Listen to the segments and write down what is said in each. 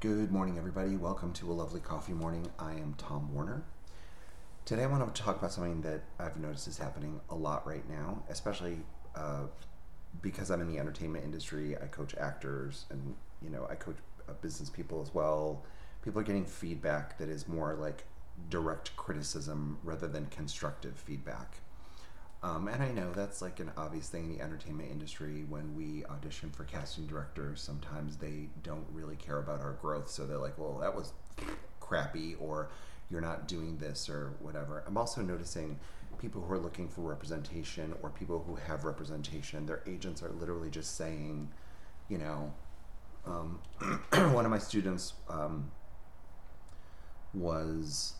Good morning, everybody. Welcome to A Lovely Coffee Morning. I am Tom Warner. Today I want to talk about something that I've noticed is happening a lot right now, especially because I'm in the entertainment industry. I coach actors and, I coach business people as well. People are getting feedback that is more like direct criticism rather than constructive feedback. And I know that's like an obvious thing in the entertainment industry. When we audition for casting directors, sometimes they don't really care about our growth. So they're like, well, that was crappy, or you're not doing this, or whatever. I'm also noticing people who are looking for representation, or people who have representation, their agents are literally just saying, one of my students was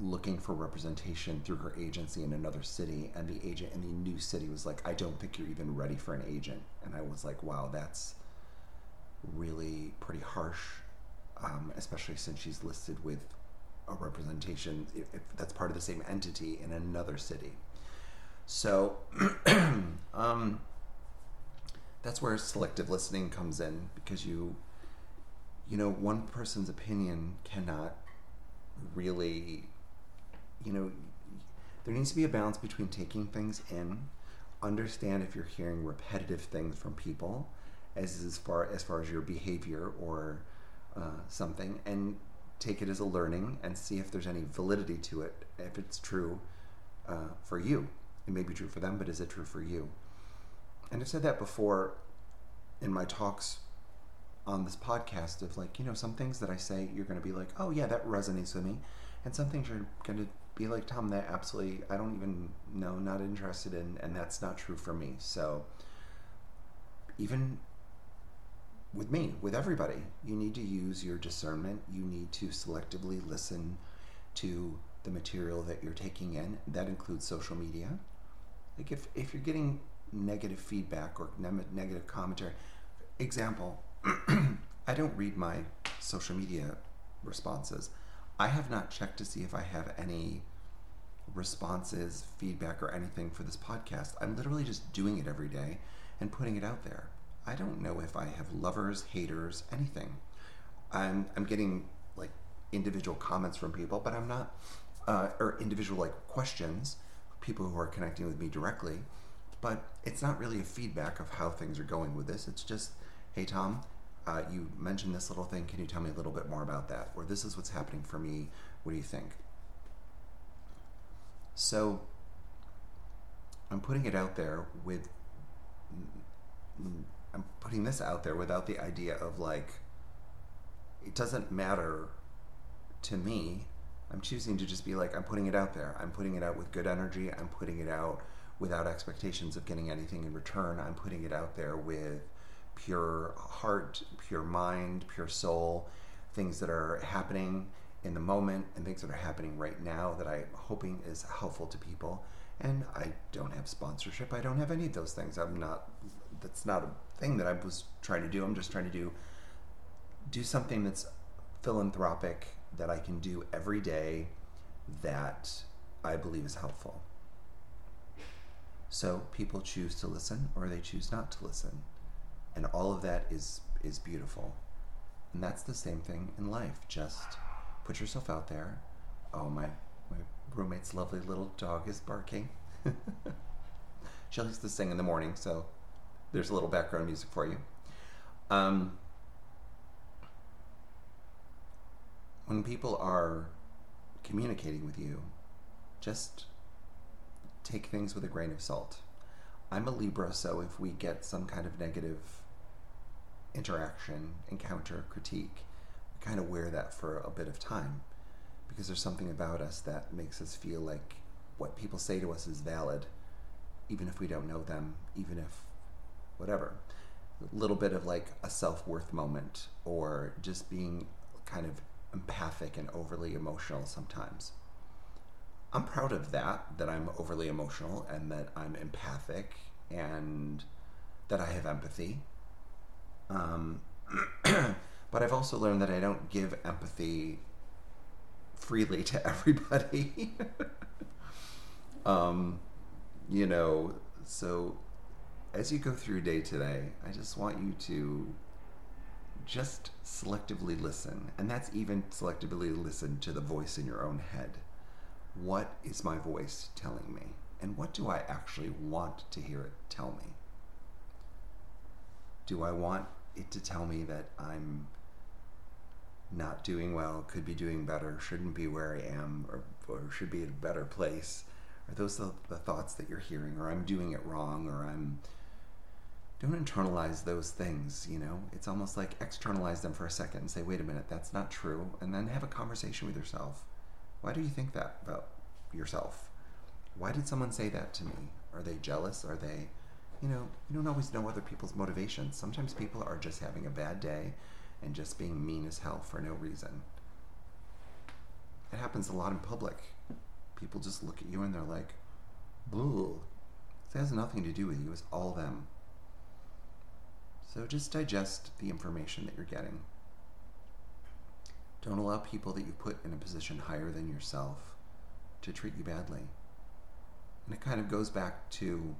looking for representation through her agency in another city, and the agent in the new city was like, I don't think you're even ready for an agent. And I was like, wow, that's really pretty harsh, especially since she's listed with a representation, if that's part of the same entity, in another city. So that's where selective listening comes in, because you one person's opinion cannot really, there needs to be a balance between taking things in, understand if you're hearing repetitive things from people as far as your behavior or something, and take it as a learning and see if there's any validity to it, if it's true for you. It may be true for them, but is it true for you? And I've said that before in my talks on this podcast of some things that I say, you're going to be like, oh yeah, that resonates with me. And some things you're going to be like, Tom, that absolutely, I don't even know, not interested in, and that's not true for me. So even with me, with everybody, you need to use your discernment. You need to selectively listen to the material that you're taking in. That includes social media. Like if you're getting negative feedback or negative commentary, example, I don't read my social media responses. I have not checked to see if I have any responses, feedback, or anything for this podcast. I'm literally just doing it every day and putting it out there. I don't know if I have lovers, haters, anything. I'm getting like individual comments from people, but I'm not, or individual like questions, people who are connecting with me directly, but it's not really a feedback of how things are going with this. It's just, hey, Tom, you mentioned this little thing. Can you tell me a little bit more about that? Or this is what's happening for me. What do you think? So I'm putting this out there without the idea of it doesn't matter to me. I'm choosing to just be like, I'm putting it out there. I'm putting it out with good energy. I'm putting it out without expectations of getting anything in return. I'm putting it out there with pure heart, pure mind, pure soul, things that are happening in the moment and things that are happening right now that I'm hoping is helpful to people. And I don't have sponsorship. I don't have any of those things. That's not a thing that I was trying to do. I'm just trying to do something that's philanthropic, that I can do every day, that I believe is helpful. So people choose to listen or they choose not to listen. And all of that is beautiful. And that's the same thing in life. Just put yourself out there. Oh, my roommate's lovely little dog is barking. She likes to sing in the morning, so there's a little background music for you. When people are communicating with you, just take things with a grain of salt. I'm a Libra, so if we get some kind of negative interaction, encounter, critique, we kind of wear that for a bit of time, because there's something about us that makes us feel like what people say to us is valid, even if we don't know them, even if whatever. A little bit of a self-worth moment, or just being kind of empathic and overly emotional sometimes. I'm proud of that I'm overly emotional and that I'm empathic and that I have empathy. But I've also learned that I don't give empathy freely to everybody. So as you go through your day today, I just want you to just selectively listen. And that's even selectively listen to the voice in your own head. What is my voice telling me? And what do I actually want to hear it tell me? Do I want it to tell me that I'm not doing well, could be doing better, shouldn't be where I am, or should be at a better place? Are those the thoughts that you're hearing? Or I'm doing it wrong, or I'm... Don't internalize those things, you know? It's almost like externalize them for a second and say, wait a minute, that's not true. And then have a conversation with yourself. Why do you think that about yourself? Why did someone say that to me? Are they jealous? Are they, you know, you don't always know other people's motivations. Sometimes people are just having a bad day and just being mean as hell for no reason. It happens a lot in public. People just look at you and they're like, boo. It has nothing to do with you. It's all them. So just digest the information that you're getting. Don't allow people that you put in a position higher than yourself to treat you badly. And it kind of goes back to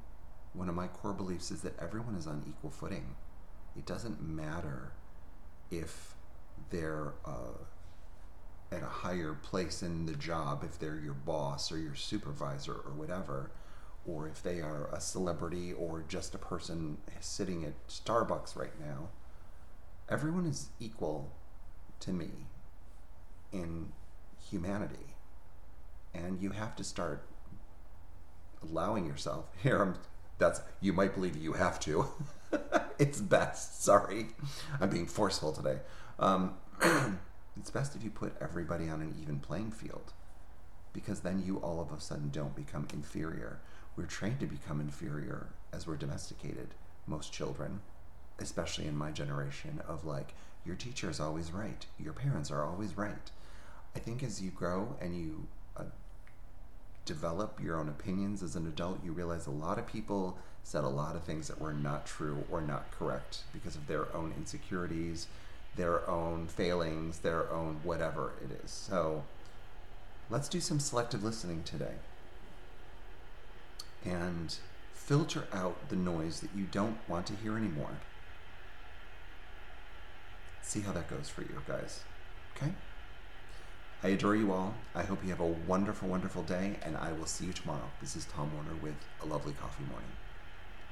one of my core beliefs is that everyone is on equal footing. It doesn't matter if they're at a higher place in the job, if they're your boss or your supervisor or whatever, or if they are a celebrity or just a person sitting at Starbucks right now. Everyone is equal to me in humanity. And you have to start allowing yourself here. You might believe you have to. It's best. Sorry, I'm being forceful today. It's best if you put everybody on an even playing field, because then you all of a sudden don't become inferior. We're trained to become inferior as we're domesticated. Most children, especially in my generation, of like, your teacher is always right. Your parents are always right. I think as you grow and you develop your own opinions as an adult, you realize a lot of people said a lot of things that were not true or not correct because of their own insecurities, their own failings, their own whatever it is. So let's do some selective listening today and filter out the noise that you don't want to hear anymore. See how that goes for you guys. Okay? I adore you all. I hope you have a wonderful, wonderful day, and I will see you tomorrow. This is Tom Warner with A Lovely Coffee Morning.